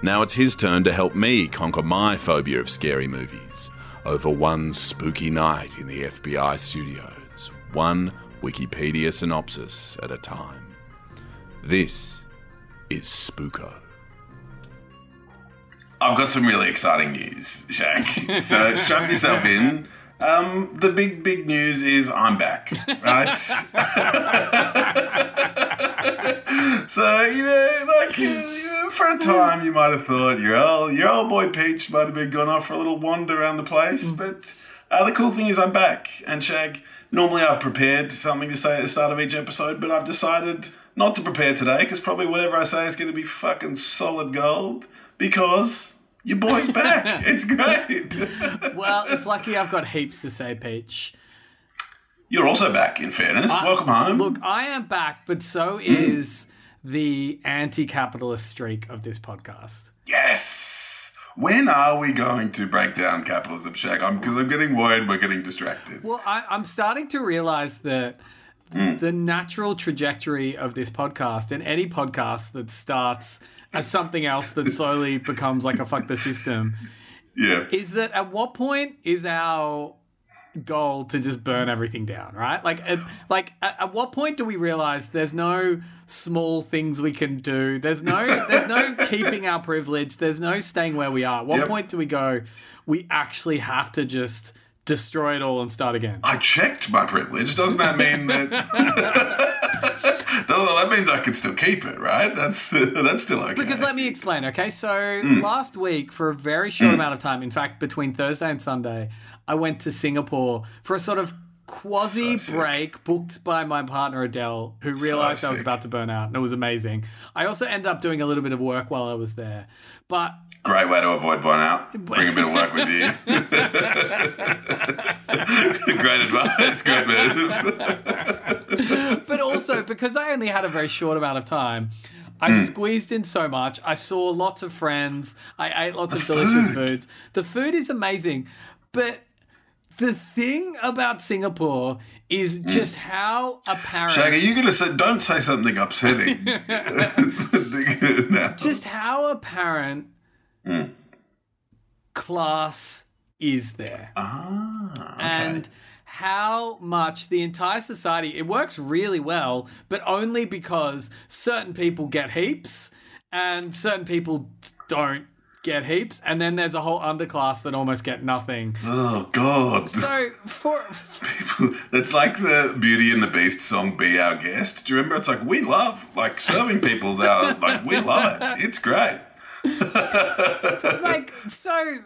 Now it's his turn to help me conquer my phobia of scary movies over one spooky night in the FBI Studios, one Wikipedia synopsis at a time. This is Spooko. I've got some really exciting news, Shag, so strap yourself in. The big news is I'm back, right? So, for a time you might have thought your old boy Peach might have been gone off for a little wander around the place, but the cool thing is I'm back. And Shag, normally I've prepared something to say at the start of each episode, but I've decided not to prepare today because probably whatever I say is going to be fucking solid gold because... your boy's back. It's great. Well, it's lucky I've got heaps to say, Peach. You're also back, in fairness. Welcome home. Look, I am back, but so is the anti-capitalist streak of this podcast. Yes. When are we going to break down capitalism, Shag? Because I'm getting worried we're getting distracted. Well, I'm starting to realise that the natural trajectory of this podcast and any podcast that starts... as something else that slowly becomes like a fuck the system. Yeah. Is that at what point is our goal to just burn everything down, right? At what point do we realize there's no small things we can do? There's no keeping our privilege. There's no staying where we are. At what point do we go, we actually have to just destroy it all and start again? I checked my privilege. Doesn't that mean that... that means I can still keep it, right? That's still okay. Because let me explain, okay? So last week, for a very short amount of time, in fact, between Thursday and Sunday, I went to Singapore for a sort of quasi-break booked by my partner Adele, who realised I was about to burn out, and it was amazing. I also ended up doing a little bit of work while I was there. But great way to avoid burnout. Bring a bit of work with you. Great advice. Great move. But also, because I only had a very short amount of time, I squeezed in so much. I saw lots of friends. I ate lots of delicious foods. The food is amazing. But the thing about Singapore is just how apparent... Shag, are you going to say... Don't say something upsetting. No. Just how apparent... class is there. Okay. And how much the entire society, it works really well, but only because certain people get heaps and certain people don't get heaps, and then there's a whole underclass that almost get nothing. Oh God. So for people, it's like the Beauty and the Beast song "Be Our Guest." Do you remember? It's like, we love like serving people's our like, we love it. It's great.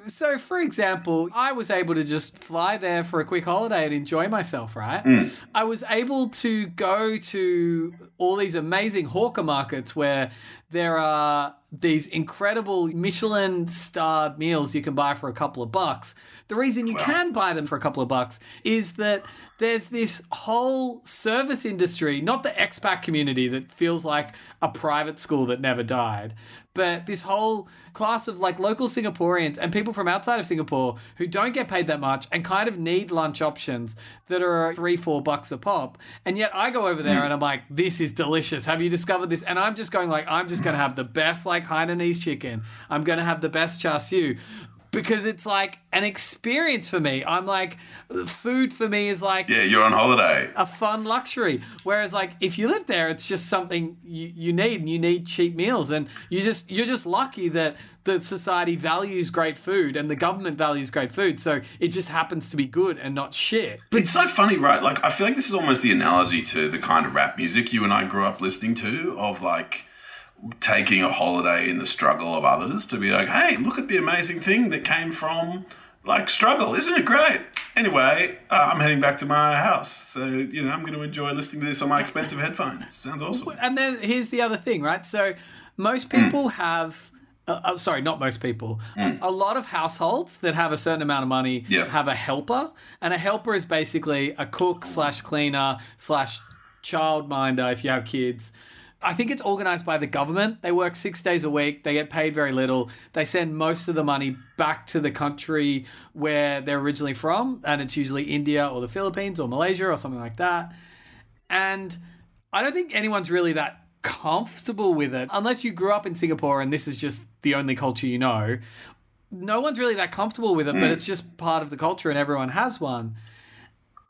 So for example, I was able to just fly there for a quick holiday and enjoy myself, right? I was able to go to all these amazing hawker markets where there are these incredible Michelin-starred meals you can buy for a couple of bucks. The reason you can buy them for a couple of bucks is that there's this whole service industry, not the expat community that feels like a private school that never died, but this whole class of like local Singaporeans and people from outside of Singapore who don't get paid that much and kind of need lunch options that are $3-4 a pop. And yet I go over there and I'm like, this is delicious. Have you discovered this? And I'm just going like, I'm just going to have the best like Hainanese chicken. I'm going to have the best char siu. Because it's like an experience for me. I'm like, food for me is like... yeah, you're on holiday. A fun luxury. Whereas like, if you live there, it's just something you need, and you need cheap meals. And you're just lucky that the society values great food and the government values great food. So it just happens to be good and not shit. But it's so funny, right? Like, I feel like this is almost the analogy to the kind of rap music you and I grew up listening to of like... taking a holiday in the struggle of others to be like, hey, look at the amazing thing that came from, like, struggle. Isn't it great? Anyway, I'm heading back to my house. So, I'm going to enjoy listening to this on my expensive headphones. Sounds awesome. And then here's the other thing, right? So most people have sorry, not most people, a lot of households that have a certain amount of money have a helper, and a helper is basically a cook slash cleaner slash childminder if you have kids. I think it's organised by the government. They work 6 days a week. They get paid very little. They send most of the money back to the country where they're originally from, and it's usually India or the Philippines or Malaysia or something like that. And I don't think anyone's really that comfortable with it, unless you grew up in Singapore and this is just the only culture you know. No one's really that comfortable with it, but it's just part of the culture and everyone has one.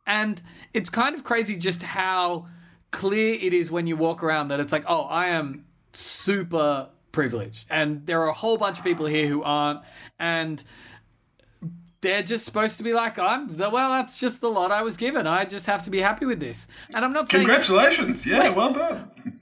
And it's kind of crazy just how clear it is when you walk around that it's like, oh, I am super privileged and there are a whole bunch of people here who aren't, and they're just supposed to be like, well, that's just the lot I was given. I just have to be happy with this. And I'm not saying... Congratulations. Yeah, well done.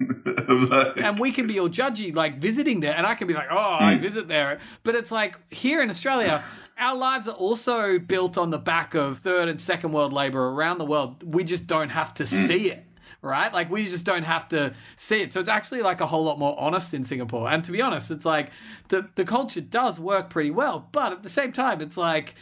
Like... And we can be all judgy, like visiting there. And I can be like, oh, I visit there. But it's like here in Australia, our lives are also built on the back of third and second world labor around the world. We just don't have to see it, right? Like we just don't have to see it. So it's actually like a whole lot more honest in Singapore. And to be honest, it's like the culture does work pretty well. But at the same time, it's like...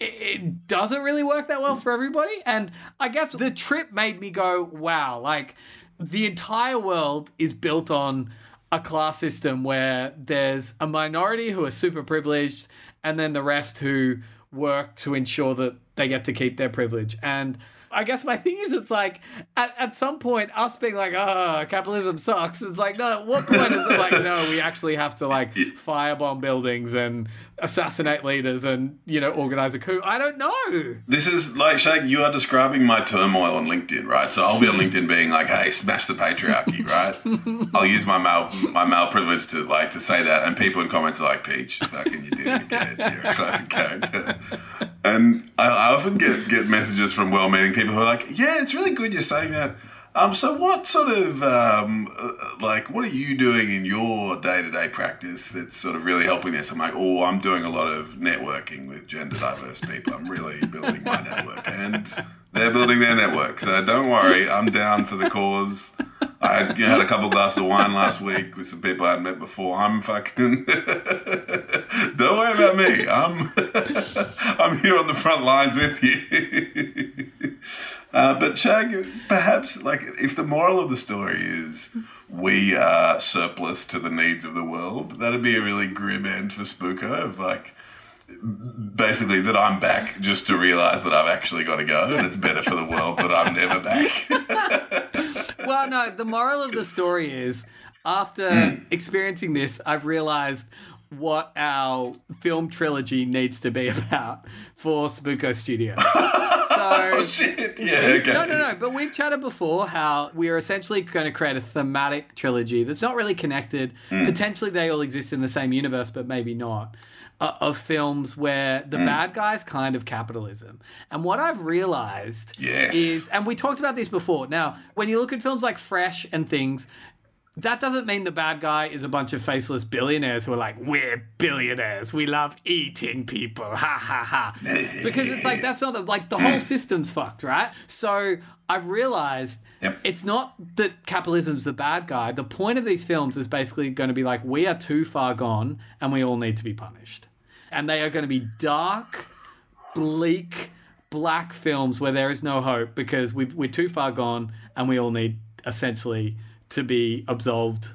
it doesn't really work that well for everybody. And I guess the trip made me go, wow, like the entire world is built on a class system where there's a minority who are super privileged and then the rest who work to ensure that they get to keep their privilege. And I guess my thing is, it's like at some point us being like, oh, capitalism sucks. It's like, no, at what point is it like, no, we actually have to like firebomb buildings and assassinate leaders and, you know, organize a coup. I don't know. This is like, Shag, you are describing my turmoil on LinkedIn, right? So I'll be on LinkedIn being like, hey, smash the patriarchy, right? I'll use my male privilege to like to say that, and people in comments are like, Peach, fucking you did it again. You're a classic character. And I often get messages from well-meaning people who are like, yeah, it's really good you're saying that. So what sort of, like, what are you doing in your day-to-day practice that's sort of really helping this? I'm like, oh, I'm doing a lot of networking with gender-diverse people. I'm really building my network. And they're building their network. So don't worry, I'm down for the cause. I had a couple glasses of wine last week with some people I hadn't met before. I'm fucking... don't worry about me. I'm here on the front lines with you. But Shag, perhaps like if the moral of the story is we are surplus to the needs of the world, that'd be a really grim end for Spooko of like basically that I'm back just to realise that I've actually got to go and it's better for the world that I'm never back. Well, no, the moral of the story is after experiencing this, I've realised what our film trilogy needs to be about for Spooko Studios. Oh, shit. Yeah, okay. No. But we've chatted before how we are essentially going to create a thematic trilogy that's not really connected. Potentially they all exist in the same universe, but maybe not, of films where the bad guy's kind of capitalism. And what I've realised is, and we talked about this before. Now, when you look at films like Fresh and things, that doesn't mean the bad guy is a bunch of faceless billionaires who are like, we're billionaires. We love eating people. Ha, ha, ha. Because it's like, that's not the, like the whole system's fucked, right? So I've realized it's not that capitalism's the bad guy. The point of these films is basically going to be like, we are too far gone and we all need to be punished. And they are going to be dark, bleak, black films where there is no hope because we're too far gone and we all need essentially... to be absolved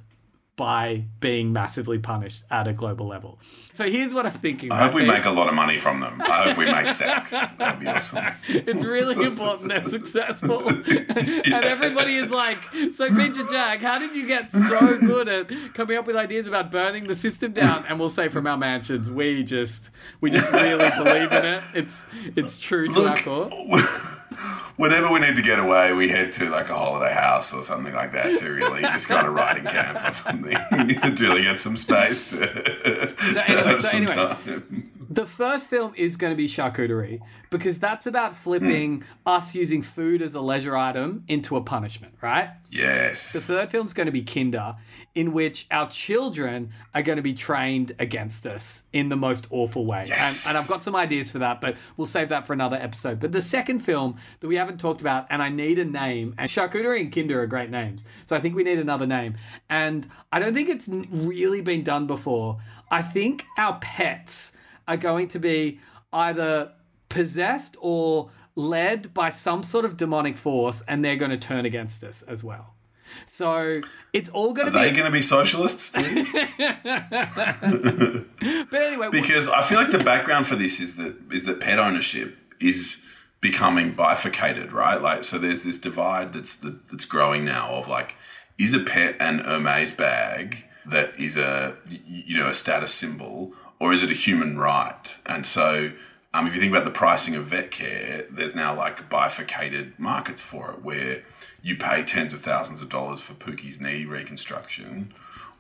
by being massively punished at a global level. So here's what I'm thinking. I hope we make a lot of money from them. I hope we make stacks. That'd be awesome. It's really important they're successful. And everybody is like, so Peter Jag, how did you get so good at coming up with ideas about burning the system down? And we'll say from our mansions, we just really believe in it. It's true to our core. Whenever we need to get away, we head to like a holiday house or something like that to really just go to writing camp or something to really get some space to have some time. the first film is going to be charcuterie, because that's about flipping us using food as a leisure item into a punishment, right? Yes. The third film's going to be Kinder, in which our children are going to be trained against us in the most awful way. Yes. And I've got some ideas for that, but we'll save that for another episode. But the second film that we haven't talked about, and I need a name, and charcuterie and Kinder are great names, so I think we need another name. And I don't think it's really been done before. I think our pets are going to be either possessed or led by some sort of demonic force, and they're going to turn against us as well. So it's all going to be... Are they going to be socialists too? But anyway... Because I feel like the background for this is that pet ownership is becoming bifurcated, right? Like, so there's this divide that's growing now of, like, is a pet an Hermes bag that is a status symbol, or is it a human right? And so if you think about the pricing of vet care, there's now, like, bifurcated markets for it, where you pay tens of thousands of dollars for Pookie's knee reconstruction,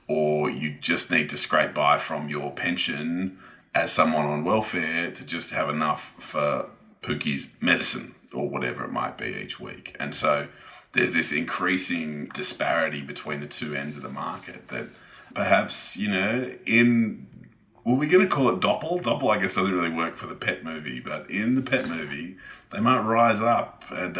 or you just need to scrape by from your pension as someone on welfare to just have enough for Pookie's medicine or whatever it might be each week. And so there's this increasing disparity between the two ends of the market that perhaps, we're going to call it Doppel. Doppel, I guess, doesn't really work for the pet movie, but in the pet movie, they might rise up and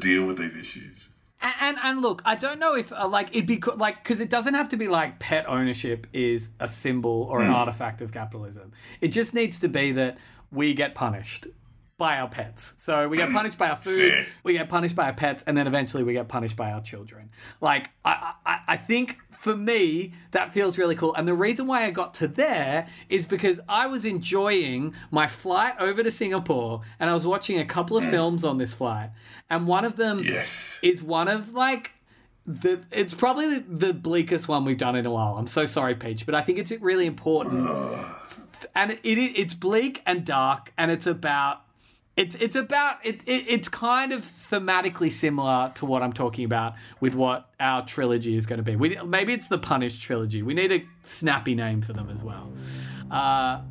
deal with these issues. And look, I don't know if it'd be like, because it doesn't have to be like pet ownership is a symbol or an artifact of capitalism. It just needs to be that we get punished by our pets. So we get punished by our food, we get punished by our pets, and then eventually we get punished by our children. Like, I think for me, that feels really cool. And the reason why I got to there is because I was enjoying my flight over to Singapore, and I was watching a couple of films on this flight. And one of them is one of, like, it's probably the bleakest one we've done in a while. I'm so sorry, Peach, but I think it's really important. And it's bleak and dark, and it's about... It's kind of thematically similar to what I'm talking about with what our trilogy is going to be. Maybe it's the Punished trilogy. We need a snappy name for them as well.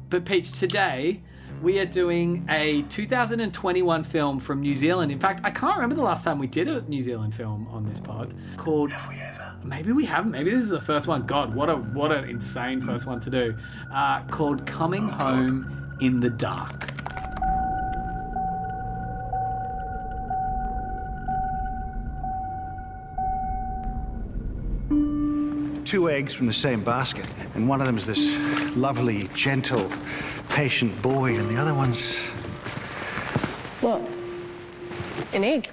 But Peach, today we are doing a 2021 film from New Zealand. In fact, I can't remember the last time we did a New Zealand film on this pod. Called... Have we ever? Maybe we haven't. Maybe this is the first one. God, what an insane first one to do. Called Coming Home in the Dark. Two eggs from the same basket, and one of them is this lovely, gentle, patient boy, and the other one's... What? An egg?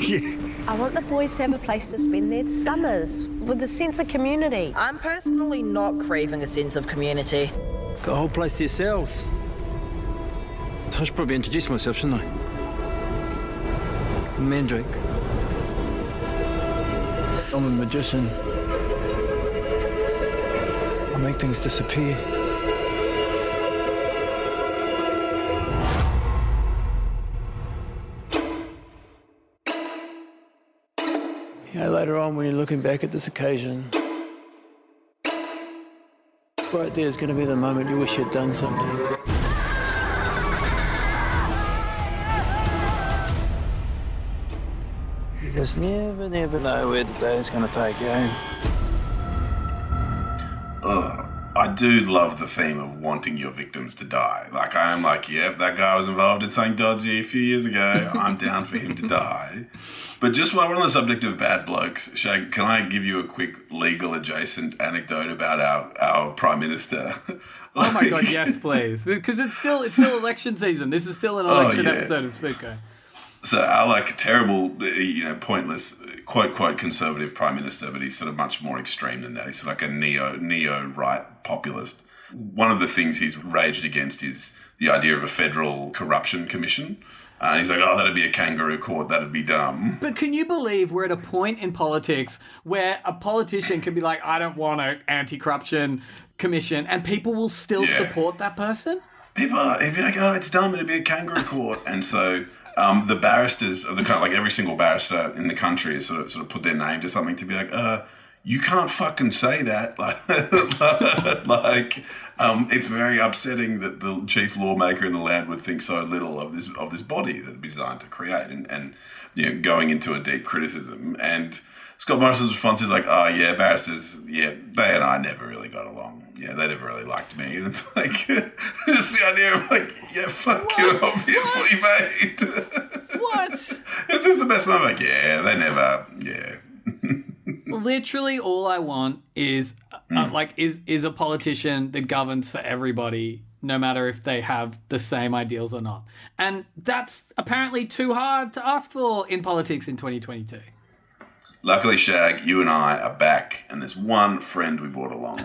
Yeah. I want the boys to have a place to spend their summers with a sense of community. I'm personally not craving a sense of community. Got a whole place to yourselves. I should probably introduce myself, shouldn't I? Mandrake. I'm a magician. I make things disappear. Later on, when you're looking back at this occasion, right there's going to be the moment you wish you'd done something. Just never know where the day is going to take you. I do love the theme of wanting your victims to die. Like, I am like, yep, that guy was involved in something dodgy a few years ago. I'm down for him to die. But just while we're on the subject of bad blokes, Shag, can I give you a quick legal adjacent anecdote about our Prime Minister? Like... Oh my God, yes, please. Because it's still election season. This is still an election episode of Spooko. So our, like, terrible, pointless, quote, conservative prime minister, but he's sort of much more extreme than that. He's sort of like a neo-right populist. One of the things he's raged against is the idea of a federal corruption commission. And he's like, oh, that'd be a kangaroo court. That'd be dumb. But can you believe we're at a point in politics where a politician can be like, I don't want an anti-corruption commission, and people will still support that person? He'd be like, oh, it's dumb. It'd be a kangaroo court. And so... the barristers of the country, like every single barrister in the country, has sort of put their name to something to be like, you can't fucking say that. It's very upsetting that the chief lawmaker in the land would think so little of this body that it'd be designed to create, and you know, going into a deep criticism. And Scott Morrison's response is like, oh, yeah, barristers, yeah, they and I never really got along. Yeah, they never really liked me. And it's like, just the idea of like, yeah, fuck what? You, obviously, mate. What? It's just the best moment. Like, yeah, they never, yeah. Literally all I want is a politician that governs for everybody, no matter if they have the same ideals or not. And that's apparently too hard to ask for in politics in 2022. Luckily, Shag, you and I are back, and there's one friend we brought along.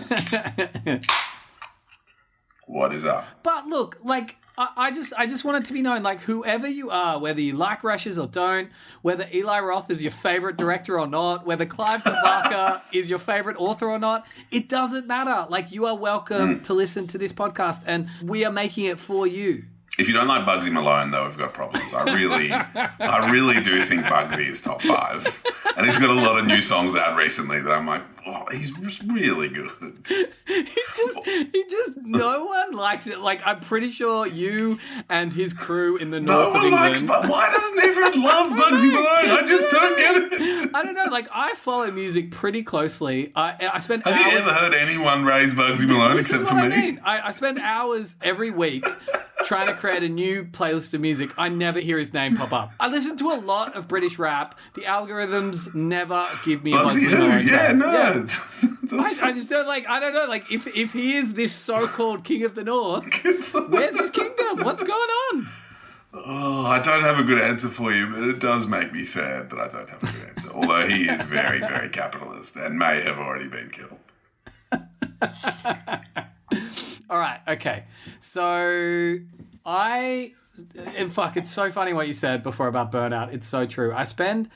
What is up? But look, like, I just want it to be known, like, whoever you are, whether you like Rashes or don't, whether Eli Roth is your favourite director or not, whether Clive Barker is your favourite author or not, it doesn't matter. Like, you are welcome to listen to this podcast, and we are making it for you. If you don't like Bugsy Malone, though, we've got problems. I really do think Bugsy is top 5. And he's got a lot of new songs out recently that I'm like, oh, he's really good. He just, no one likes it. Like, I'm pretty sure you and his crew in the north of England. No one likes, but why doesn't everyone love Bugsy Malone? I just don't get it. I don't know. Like, I follow music pretty closely. I spend. Have you ever heard anyone raise Bugsy Malone except for me? I spend hours every week trying to create a new playlist of music. I never hear his name pop up. I listen to a lot of British rap. The algorithms never give me Bugsy Malone. Yeah, no. Yeah. I just don't like. I don't know. Like, if he is this so-called king of the north, where's his kingdom? What's going on? Oh, I don't have a good answer for you, but it does make me sad that I don't have a good answer. Although he is very, very capitalist and may have already been killed. All right. Okay. So fuck, it's so funny what you said before about burnout. It's so true. I spend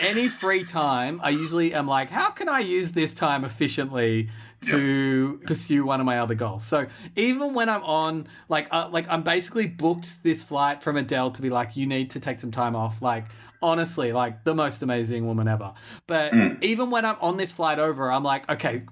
any free time, I usually am like, how can I use this time efficiently to pursue one of my other goals? So even when I'm on, like I'm basically booked this flight from Adele to be like, you need to take some time off. Like, honestly, like the most amazing woman ever. But even when I'm on this flight over, I'm like, okay,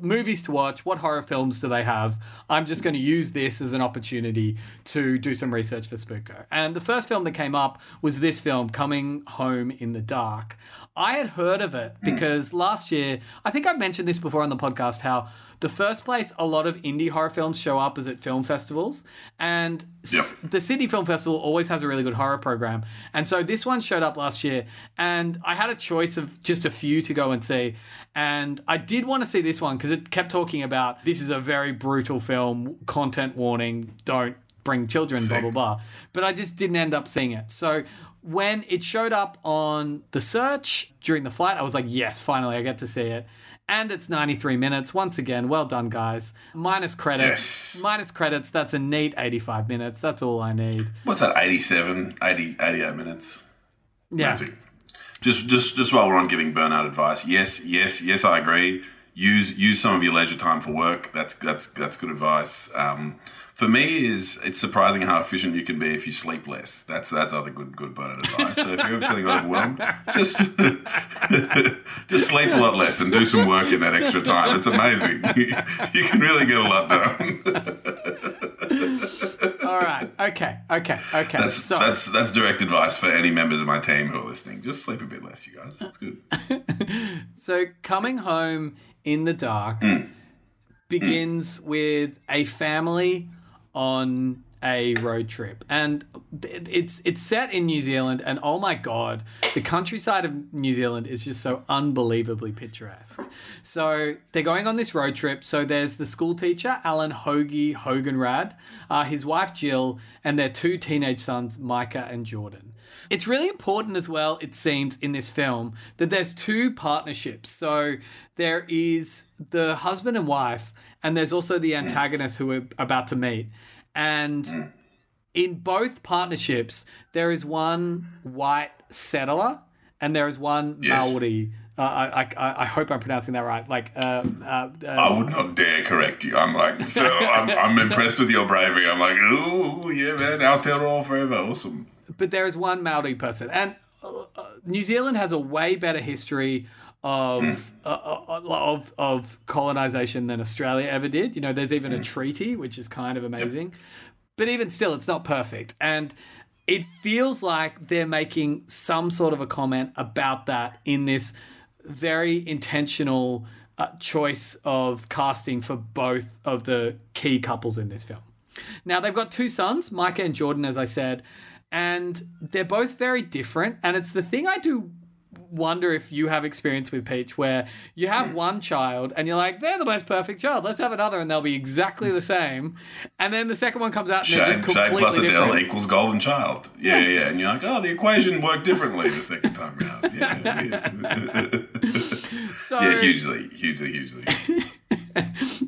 movies to watch, what horror films do they have? I'm just going to use this as an opportunity to do some research for Spooko. And the first film that came up was this film, Coming Home in the Dark. I had heard of it because last year, I think I've mentioned this before on the podcast, how the first place a lot of indie horror films show up is at film festivals. And the Sydney Film Festival always has a really good horror program. And so this one showed up last year. And I had a choice of just a few to go and see. And I did want to see this one because it kept talking about this is a very brutal film, content warning, don't bring children, blah, blah, blah. But I just didn't end up seeing it. So when it showed up on The Search during the flight, I was like, yes, finally, I get to see it. And it's 93 minutes. Once again, well done, guys. Minus credits. Yes. Minus credits. That's a neat 85 minutes. That's all I need. What's that, 87, 80, 88 minutes? Yeah. Magic. Just while we're on giving burnout advice, yes, I agree. Use some of your leisure time for work. That's good advice. For me, it's surprising how efficient you can be if you sleep less. That's other good burnout advice. So if you're feeling overwhelmed, just sleep a lot less and do some work in that extra time. It's amazing. You can really get a lot done. All right. Okay. That's direct advice for any members of my team who are listening. Just sleep a bit less, you guys. That's good. So Coming Home in the Dark begins with a family on a road trip, and it's set in New Zealand, and oh my God, the countryside of New Zealand is just so unbelievably picturesque. So they're going on this road trip. So there's the school teacher, Alan Hoagie Hoganrad, his wife Jill, and their 2 teenage sons, Micah and Jordan. It's really important as well, it seems, in this film that there's 2 partnerships. So there is the husband and wife, and there's also the antagonist who we're about to meet. And in both partnerships, there is one white settler and there is one Māori. I hope I'm pronouncing that right. Like, I would not dare correct you. I'm like, so I'm impressed with your bravery. I'm like, ooh, yeah, man, Aotearoa forever, awesome. But there is one Māori person. And New Zealand has a way better history of colonization than Australia ever did. You know, there's even a treaty, which is kind of amazing. Yep. But even still, it's not perfect. And it feels like they're making some sort of a comment about that in this very intentional choice of casting for both of the key couples in this film. Now, they've got two sons, Micah and Jordan, as I said, and they're both very different. And it's the thing I do wonder if you have experience with, Peach, where you have one child and you're like, they're the most perfect child, let's have another and they'll be exactly the same. And then the second one comes out and Shag, they're just completely different. Shag plus Adele equals golden child. Yeah. And you're like, oh, the equation worked differently the second time around. Yeah, hugely.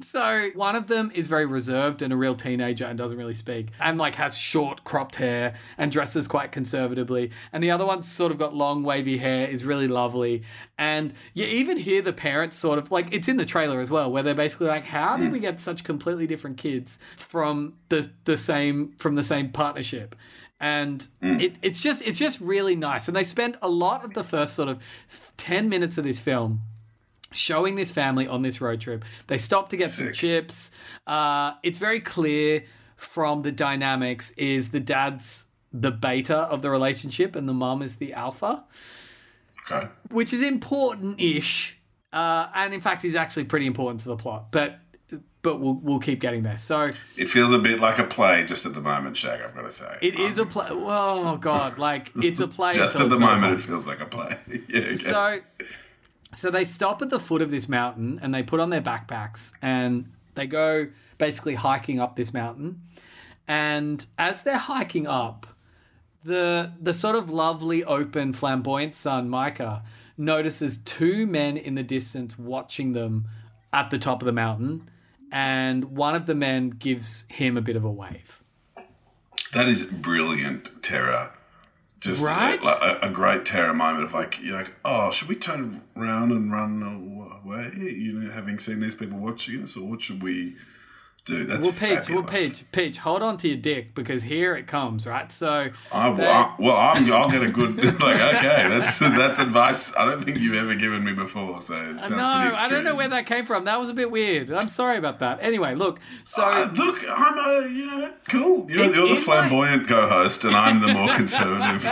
So one of them is very reserved and a real teenager and doesn't really speak and like has short cropped hair and dresses quite conservatively, and the other one's sort of got long wavy hair, is really lovely. And you even hear the parents sort of like, it's in the trailer as well, where they're basically like, how did we get such completely different kids from the same partnership? And it's just really nice. And they spend a lot of the first sort of 10 minutes of this film showing this family on this road trip. They stop to get some chips. It's very clear from the dynamics is the dad's the beta of the relationship and the mum is the alpha. Okay. Which is important-ish. And in fact is actually pretty important to the plot. But we'll keep getting there. So it feels a bit like a play just at the moment, Shag, I've got to say. It is a play. Oh, God. Like, it's a play. Just at the moment, it feels like a play. Yeah, So they stop at the foot of this mountain and they put on their backpacks and they go basically hiking up this mountain. And as they're hiking up, the sort of lovely, open, flamboyant son, Micah, notices two men in the distance watching them at the top of the mountain. And one of the men gives him a bit of a wave. That is brilliant terror. Just right? a great terror moment of like, you're like, oh, should we turn around and run away? You know, having seen these people watching us, or what should we do? That's fabulous. Peach, hold on to your dick because here it comes, right? So, I'll get a good like. Okay, that's advice I don't think you've ever given me before. So it sounds pretty extreme. I don't know where that came from. That was a bit weird. I'm sorry about that. Anyway, look. So I'm a cool. You're the flamboyant co-host, and I'm the more conservative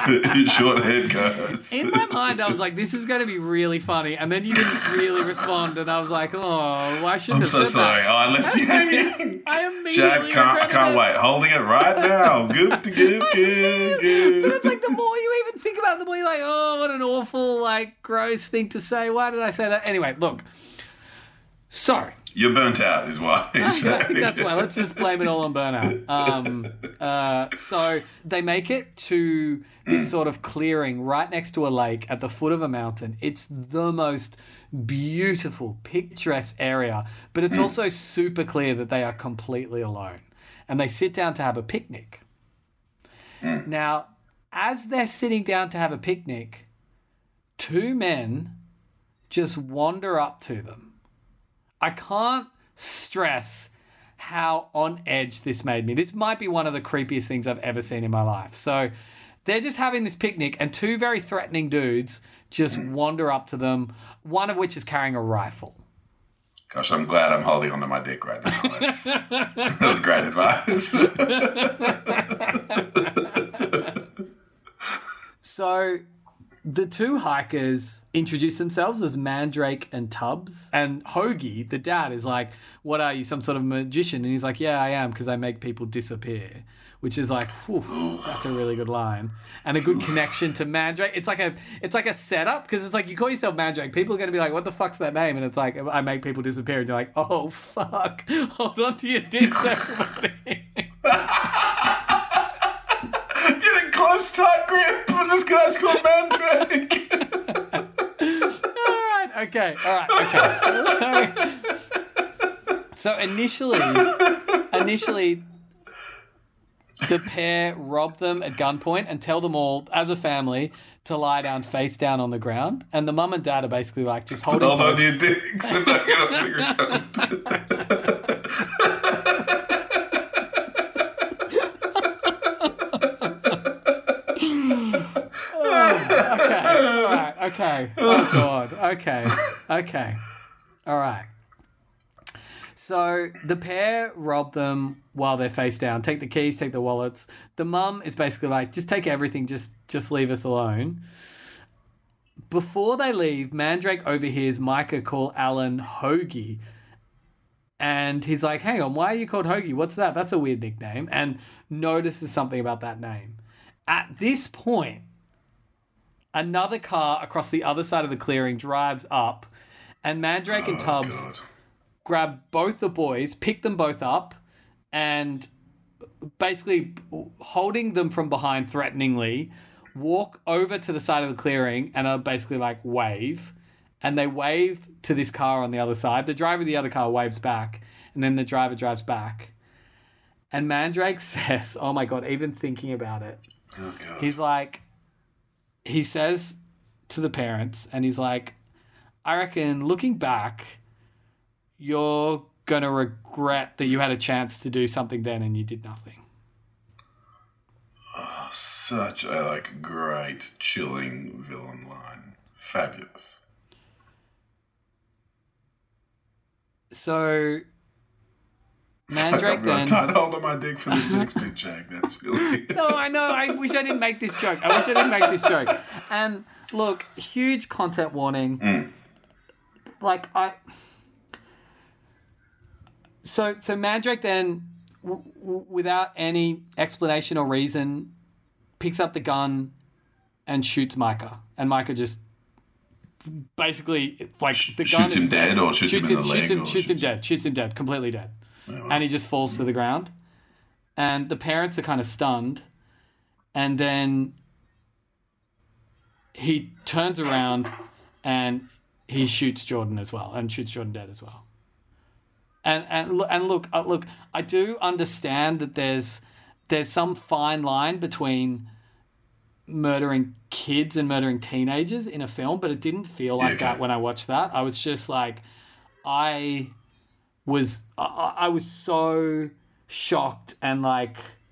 short-haired co-host. In my mind, I was like, this is going to be really funny, and then you didn't really respond, and I was like, oh, why shouldn't? I'm so sorry. Oh, I left you hanging. I can't wait. Holding it right now. Good. But it's like the more you even think about it, the more you're like, oh, what an awful, like, gross thing to say. Why did I say that? Anyway, look. So you're burnt out is why. That's why. Let's just blame it all on burnout. So they make it to this sort of clearing right next to a lake at the foot of a mountain. It's the most beautiful, picturesque area, but it's also super clear that they are completely alone. And they sit down to have a picnic. Now, as they're sitting down to have a picnic, two men just wander up to them. I can't stress how on edge this made me. This might be one of the creepiest things I've ever seen in my life. So they're just having this picnic and two very threatening dudes just wander up to them, one of which is carrying a rifle. Gosh, I'm glad I'm holding onto my dick right now. That was great advice. So the two hikers introduce themselves as Mandrake and Tubbs, and Hoagie, the dad, is like, what are you, some sort of magician? And he's like, yeah, I am, because I make people disappear. Which is like, whew, that's a really good line and a good connection to Mandrake. It's like a setup, because it's like you call yourself Mandrake, people are going to be like, what the fuck's that name? And it's like, I make people disappear. And you're like, oh, fuck. Hold on to your dicks, everybody. Get a close, tight grip on this guy's called Mandrake. All right, okay. So initially... the pair rob them at gunpoint and tell them all, as a family, to lie down face down on the ground. And the mum and dad are basically like, just hold on to your dicks and not get off the ground. Oh, okay. All right. Okay. Oh, God. Okay. Okay. All right. So the pair rob them while they're face down. Take the keys, take the wallets. The mum is basically like, just take everything, just leave us alone. Before they leave, Mandrake overhears Micah call Alan Hoagie. And he's like, hang on, why are you called Hoagie? What's that? That's a weird nickname. And notices something about that name. At this point, another car across the other side of the clearing drives up, and Mandrake and Tubbs grab both the boys, pick them both up, and basically holding them from behind threateningly, walk over to the side of the clearing and are basically like, wave. And they wave to this car on the other side. The driver of the other car waves back, and then the driver drives back. And Mandrake says, oh my God, even thinking about it. Oh God. He's like, he says to the parents, and he's like, I reckon looking back, you're going to regret that you had a chance to do something then and you did nothing. Oh, such a great, chilling villain line. Fabulous. So Mandrake then... I've got a tight hold on my dick for this next bit, Shag. That's really... No, I know. I wish I didn't make this joke. And look, huge content warning. So Mandrake then, without any explanation or reason, picks up the gun and shoots Micah. And Micah just... basically, the gun shoots him dead, or shoots him in the leg. Shoots him dead, completely dead, and he just falls to the ground. And the parents are kind of stunned, and then he turns around and he shoots Jordan as well, and shoots Jordan dead as well. And look, I do understand that there's some fine line between murdering kids and murdering teenagers in a film, but it didn't feel like that when I watched that. I was just like, I was so shocked and this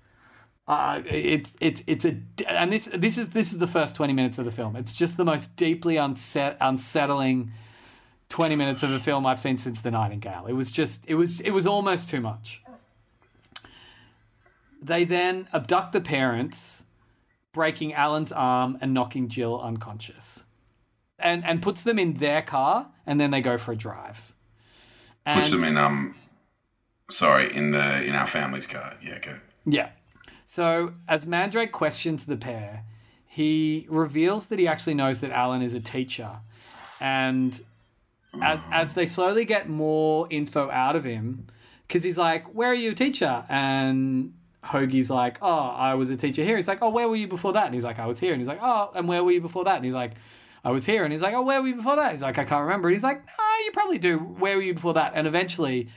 is the first 20 minutes of the film. It's just the most deeply unsettling 20 minutes of a film I've seen since The Nightingale. It was almost too much. They then abduct the parents, breaking Alan's arm and knocking Jill unconscious, and puts them in their car, and then they go for a drive. And puts them in our family's car. Yeah, okay. Yeah. So as Mandrake questions the pair, he reveals that he actually knows that Alan is a teacher, and as they slowly get more info out of him, because he's like, "Where are you, teacher?" and Hoagie's like, oh, I was a teacher here. He's like, oh, where were you before that? And he's like, I was here. And he's like, oh, and where were you before that? And he's like, I was here. And he's like, oh, where were you before that? He's like, I can't remember. And he's like, oh, you probably do. Where were you before that? And eventually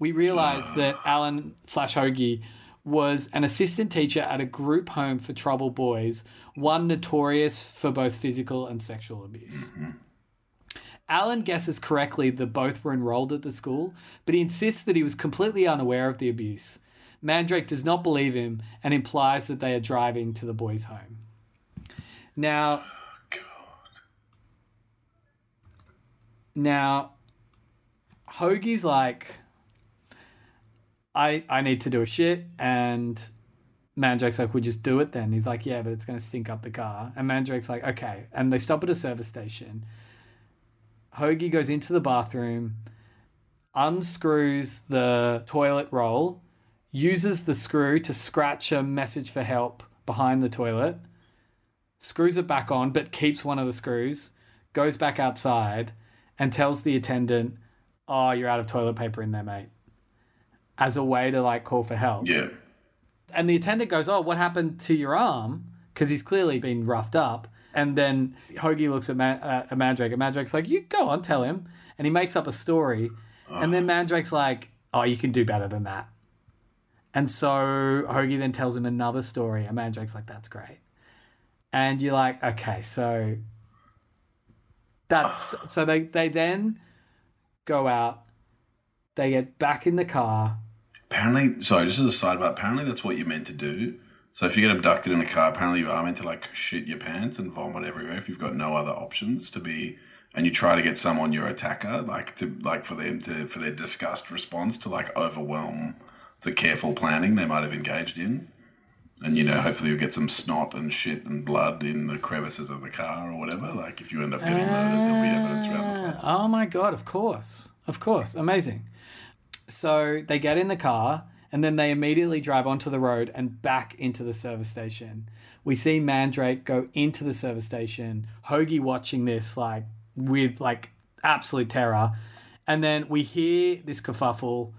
we realized that Alan / Hoagie was an assistant teacher at a group home for troubled boys, one notorious for both physical and sexual abuse. Mm-hmm. Alan guesses correctly that both were enrolled at the school, but he insists that he was completely unaware of the abuse. Mandrake does not believe him and implies that they are driving to the boys' home. Now, Hoagie's like, I need to do a shit, and Mandrake's like, we'll just do it then. He's like, yeah, but it's going to stink up the car. And Mandrake's like, okay. And they stop at a service station. Hoagie goes into the bathroom, unscrews the toilet roll, uses the screw to scratch a message for help behind the toilet, screws it back on but keeps one of the screws, goes back outside and tells the attendant, oh, you're out of toilet paper in there, mate, as a way to call for help. Yeah. And the attendant goes, oh, what happened to your arm? Because he's clearly been roughed up. And then Hoagie looks at Mandrake, and Mandrake's like, you go on, tell him. And he makes up a story. And then Mandrake's like, oh, you can do better than that. And so Hoagie then tells him another story, and Mandrake's like, that's great. And you're like, okay, so that's... So they then go out, they get back in the car. Apparently, sorry, just as a sidebar, apparently that's what you're meant to do So if you get abducted in a car, apparently you are meant to like shit your pants and vomit everywhere if you've got no other options to be, and you try to get someone, your attacker, like to like for them to, for their disgust response to like overwhelm the careful planning they might have engaged in. And, you know, hopefully you'll get some snot and shit and blood in the crevices of the car or whatever. Like, if you end up getting murdered, there'll be evidence around the place. Oh, my God, of course. Of course. Amazing. So they get in the car and then they immediately drive onto the road and back into the service station. We see Mandrake go into the service station, Hoagie watching this, like, with, like, absolute terror. And then we hear this kerfuffle.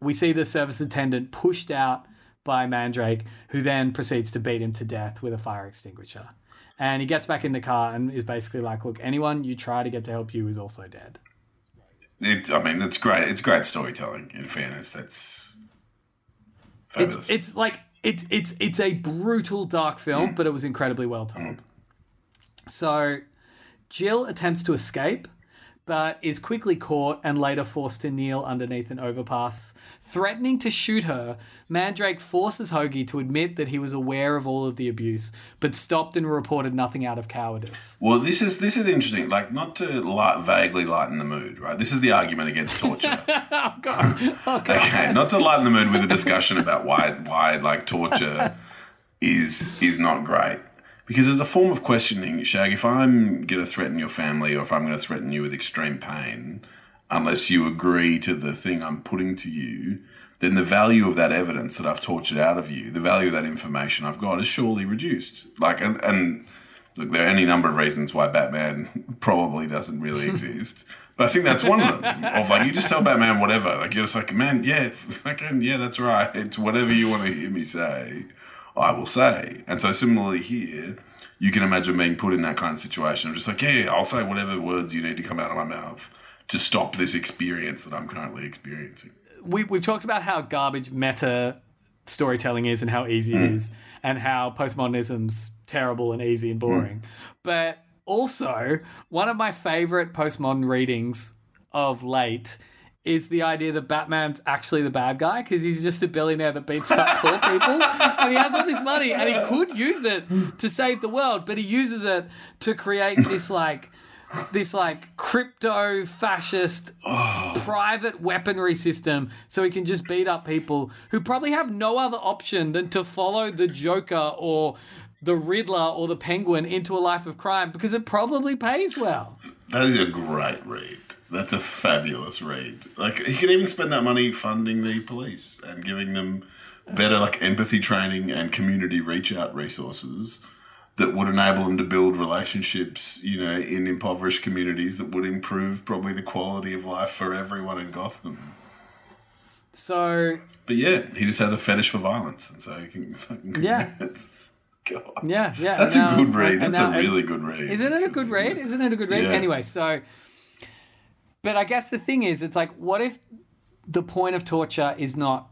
We see the service attendant pushed out by Mandrake, who then proceeds to beat him to death with a fire extinguisher. And he gets back in the car and is basically like, look, anyone you try to get to help you is also dead. I mean, it's great. It's great storytelling, in fairness. That's fabulous. It's like, it's a brutal, dark film, but it was incredibly well told. So Jill attempts to escape, but is quickly caught and later forced to kneel underneath an overpass. Threatening to shoot her, Mandrake forces Hoagie to admit that he was aware of all of the abuse, but stopped and reported nothing out of cowardice. Well, this is interesting, like, not to vaguely lighten the mood, right? This is the argument against torture. Oh, God. Oh, God. Okay, not to lighten the mood with a discussion about why like, torture is not great. Because as a form of questioning, Shag, if I'm going to threaten your family or if I'm going to threaten you with extreme pain, unless you agree to the thing I'm putting to you, then the value of that evidence that I've tortured out of you, the value of that information I've got is surely reduced. Like, and look, there are any number of reasons why Batman probably doesn't really exist. But I think that's one of them. Of like, you just tell Batman whatever. Like, you're just like, man, yeah, fucking, yeah, that's right. It's whatever you want to hear me say, I will say. And so similarly here, you can imagine being put in that kind of situation. I'm just like, yeah, I'll say whatever words you need to come out of my mouth to stop this experience that I'm currently experiencing. We've talked about how garbage meta storytelling is and how easy it is and how postmodernism's terrible and easy and boring. But also, one of my favourite postmodern readings of late is the idea that Batman's actually the bad guy because he's just a billionaire that beats up poor people and he has all this money and he could use it to save the world, but he uses it to create this crypto-fascist private weaponry system so he can just beat up people who probably have no other option than to follow the Joker or the Riddler or the Penguin into a life of crime because it probably pays well. That is a great read. That's a fabulous read. Like, he could even spend that money funding the police and giving them better, like, empathy training and community reach-out resources that would enable them to build relationships, you know, in impoverished communities that would improve probably the quality of life for everyone in Gotham. So... But, yeah, he just has a fetish for violence, and so he can fucking... Yeah. God. Yeah. That's a good read. That's a really good read. Isn't it a good read? Yeah. Anyway, so... But I guess the thing is, it's like, what if the point of torture is not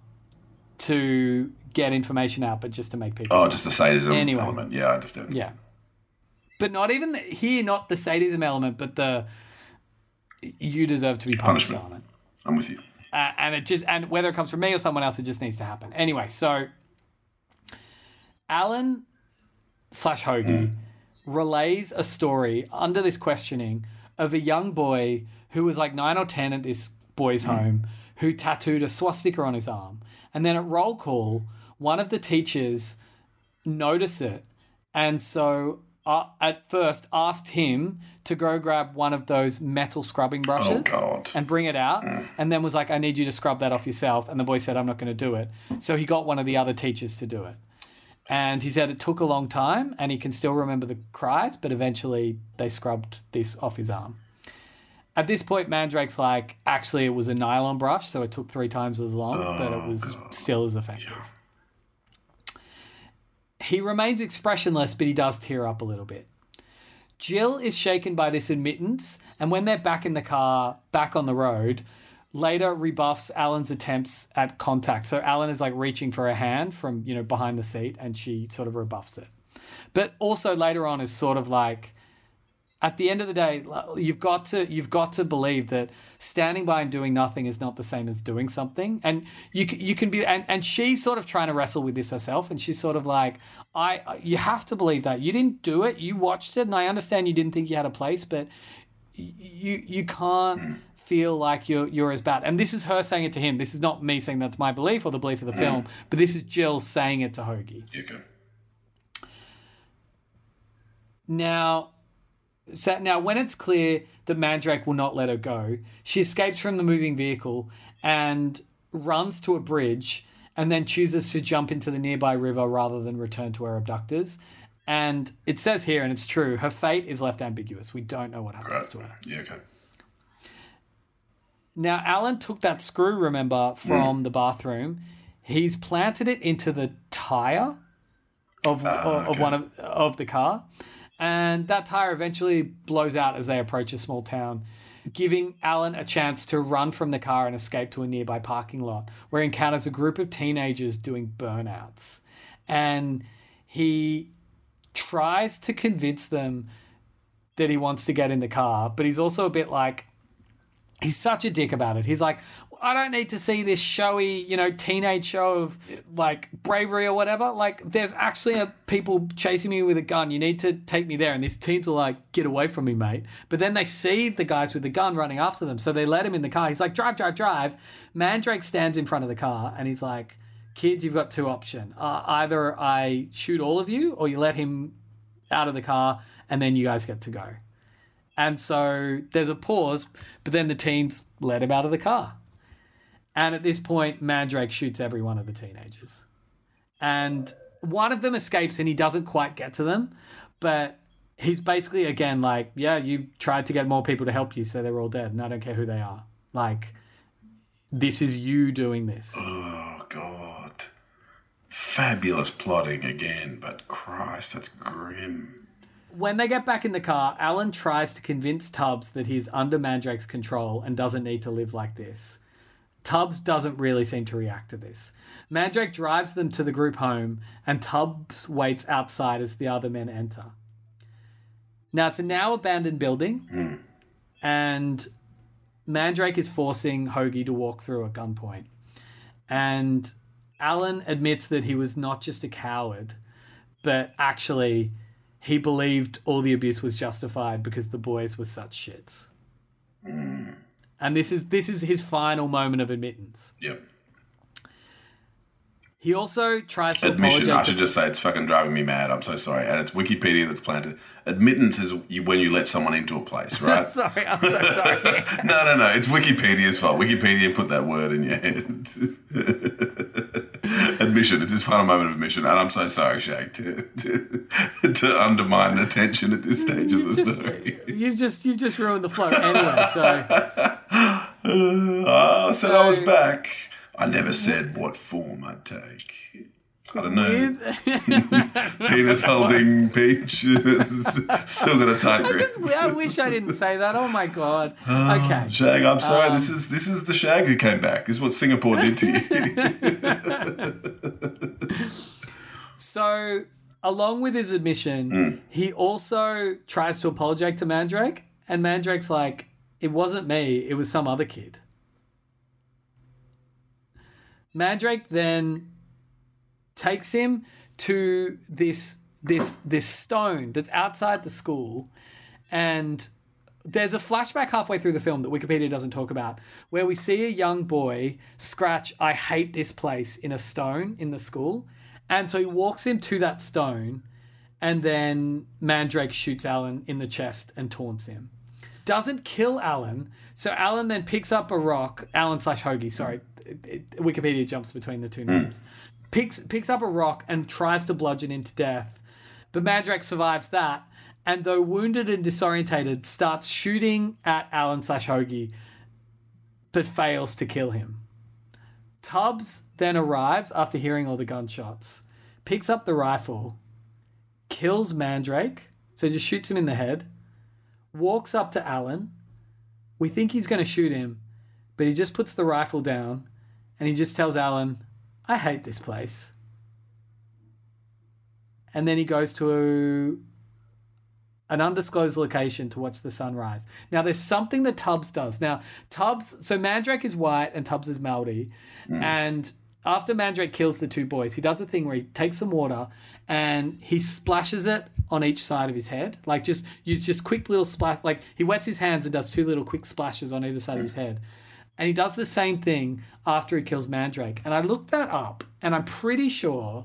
to get information out, but just to make people... Oh, just the sadism element. Yeah, I understand. Yeah. But not even here, not the sadism element, but the you deserve to be punished element. I'm with you. And whether it comes from me or someone else, it just needs to happen. Anyway, so Alan / Hoagie relays a story under this questioning of a young boy who was like 9 or 10 at this boy's home, who tattooed a swastika on his arm. And then at roll call, one of the teachers noticed it. And so at first asked him to go grab one of those metal scrubbing brushes and bring it out. And then was like, I need you to scrub that off yourself. And the boy said, I'm not going to do it. So he got one of the other teachers to do it. And he said it took a long time and he can still remember the cries, but eventually they scrubbed this off his arm. At this point, Mandrake's like, actually, it was a nylon brush, so it took 3 times as long, but it was still as effective. Yeah. He remains expressionless, but he does tear up a little bit. Jill is shaken by this admittance, and when they're back in the car, back on the road, later rebuffs Alan's attempts at contact. So Alan is like reaching for her hand from, you know, behind the seat, and she sort of rebuffs it. But also later on is sort of like, at the end of the day, you've got to believe that standing by and doing nothing is not the same as doing something. And you can be, and she's sort of trying to wrestle with this herself. And she's sort of like, you have to believe that you didn't do it. You watched it, and I understand you didn't think you had a place, but you can't feel like you're as bad. And this is her saying it to him. This is not me saying that's my belief or the belief of the film, but this is Jill saying it to Hoagie. Okay. Now, when it's clear that Mandrake will not let her go, she escapes from the moving vehicle and runs to a bridge and then chooses to jump into the nearby river rather than return to her abductors. And it says here, and it's true, her fate is left ambiguous. We don't know what happens to her. Yeah, okay. Now, Alan took that screw, remember, from the bathroom. He's planted it into the tire of the car. And that tire eventually blows out as they approach a small town, giving Alan a chance to run from the car and escape to a nearby parking lot, where he encounters a group of teenagers doing burnouts. And he tries to convince them that he wants to get in the car, but he's also a bit like, he's such a dick about it. He's like, I don't need to see this showy, teenage show of like bravery or whatever. Like, there's actually people chasing me with a gun. You need to take me there. And these teens are like, get away from me, mate. But then they see the guys with the gun running after them. So they let him in the car. He's like, drive, drive, drive. Mandrake stands in front of the car and he's like, kids, you've got two options. Either I shoot all of you or you let him out of the car and then you guys get to go. And so there's a pause, but then the teens let him out of the car. And at this point, Mandrake shoots every one of the teenagers. And one of them escapes and he doesn't quite get to them. But he's basically, again, like, yeah, you tried to get more people to help you, so they're all dead. And I don't care who they are. Like, this is you doing this. Oh, God. Fabulous plotting again, but Christ, that's grim. When they get back in the car, Alan tries to convince Tubbs that he's under Mandrake's control and doesn't need to live like this. Tubbs doesn't really seem to react to this. Mandrake drives them to the group home and Tubbs waits outside as the other men enter. Now, it's a now abandoned building and Mandrake is forcing Hoagie to walk through at gunpoint. And Alan admits that he was not just a coward, but actually he believed all the abuse was justified because the boys were such shits. And this is his final moment of admittance. Yep. He also tries to admission. I should just say it's fucking driving me mad. I'm so sorry. And it's Wikipedia that's planted. Admittance is when you let someone into a place, right? Sorry, I'm so sorry. No. It's Wikipedia's fault. Wikipedia put that word in your head. Admission. It's his final moment of admission, and I'm so sorry, Shag, to undermine the tension at this stage of the story. You've just ruined the flow anyway. So. I was back. I never said what form I'd take. I don't know. Penis holding peach. Still got a tight grip. I wish I didn't say that. Oh my God. Okay. Shag, I'm sorry. This is the Shag who came back. This is what Singapore did to you. So, along with his admission, he also tries to apologize to Mandrake, and Mandrake's like, "It wasn't me. It was some other kid." Mandrake then takes him to this stone that's outside the school, and there's a flashback halfway through the film that Wikipedia doesn't talk about where we see a young boy scratch "I hate this place" in a stone in the school, and so he walks him to that stone, and then Mandrake shoots Alan in the chest and taunts him. Doesn't kill Alan, so Alan then picks up a rock. Alan/Hoagie, sorry. Wikipedia jumps between the two names. Picks up a rock and tries to bludgeon him to death. But Mandrake survives that, and though wounded and disorientated, starts shooting at Alan/Hoagie, but fails to kill him. Tubbs then arrives after hearing all the gunshots, picks up the rifle, kills Mandrake, so just shoots him in the head, walks up to Alan. We think he's going to shoot him, but he just puts the rifle down and he just tells Alan, "I hate this place." And then he goes to an undisclosed location to watch the sunrise. Now, there's something that Tubbs does. Now, Tubbs... So Mandrake is white and Tubbs is Māori. Mm. And after Mandrake kills the two boys, he does a thing where he takes some water and he splashes it on each side of his head. Like, just... use just quick little splash... Like, he wets his hands and does two little quick splashes on either side of his head. And he does the same thing after he kills Mandrake. And I looked that up, and I'm pretty sure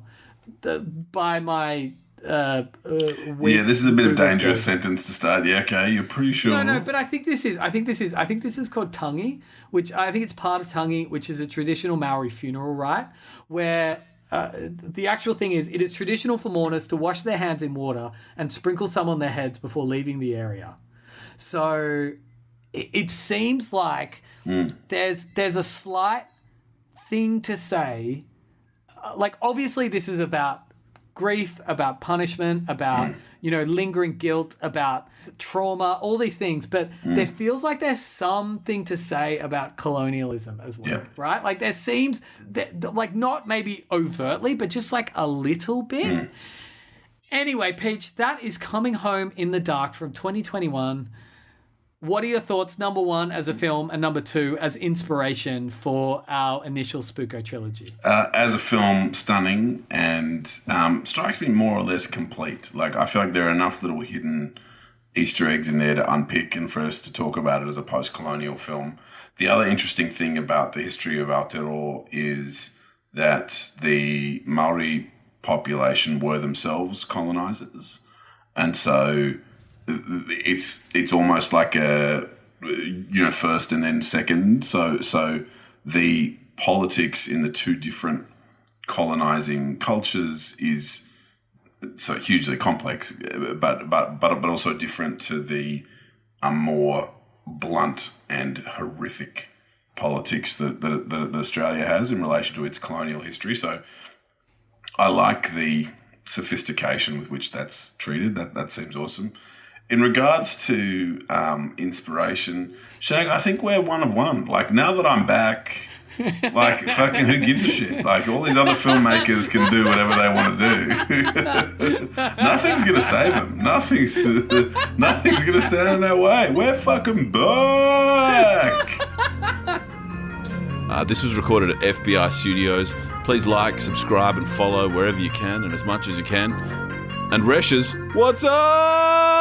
that by my... yeah, this is a bit of dangerous sentence to start. Yeah, okay, you're pretty sure. No, but I think this is called tangi, which I think it's part of tangi, which is a traditional Maori funeral rite, where the actual thing is, it is traditional for mourners to wash their hands in water and sprinkle some on their heads before leaving the area. So it seems like there's a slight thing to say, like obviously this is about grief, about punishment, about lingering guilt, about trauma, all these things, but there feels like there's something to say about colonialism as well, right? Like there seems that, like, not maybe overtly, but just like a little bit. Anyway, Peach, that is Coming Home in the Dark from 2021. What are your thoughts, number one, as a film, and number two, as inspiration for our initial Spooko trilogy? As a film, stunning, and strikes me more or less complete. Like, I feel like there are enough little hidden Easter eggs in there to unpick and for us to talk about it as a post-colonial film. The other interesting thing about the history of Aotearoa is that the Maori population were themselves colonisers, and so... It's almost like a, first and then second. So the politics in the two different colonizing cultures is so hugely complex, but also different to the more blunt and horrific politics that Australia has in relation to its colonial history. So I like the sophistication with which that's treated. That seems awesome. In regards to inspiration, Shag, I think we're one of one. Like, now that I'm back, like, fucking who gives a shit? Like, all these other filmmakers can do whatever they want to do. Nothing's going to save them. Nothing's going to stand in our way. We're fucking back. This was recorded at FBI Studios. Please like, subscribe and follow wherever you can and as much as you can. And Resh's, what's up?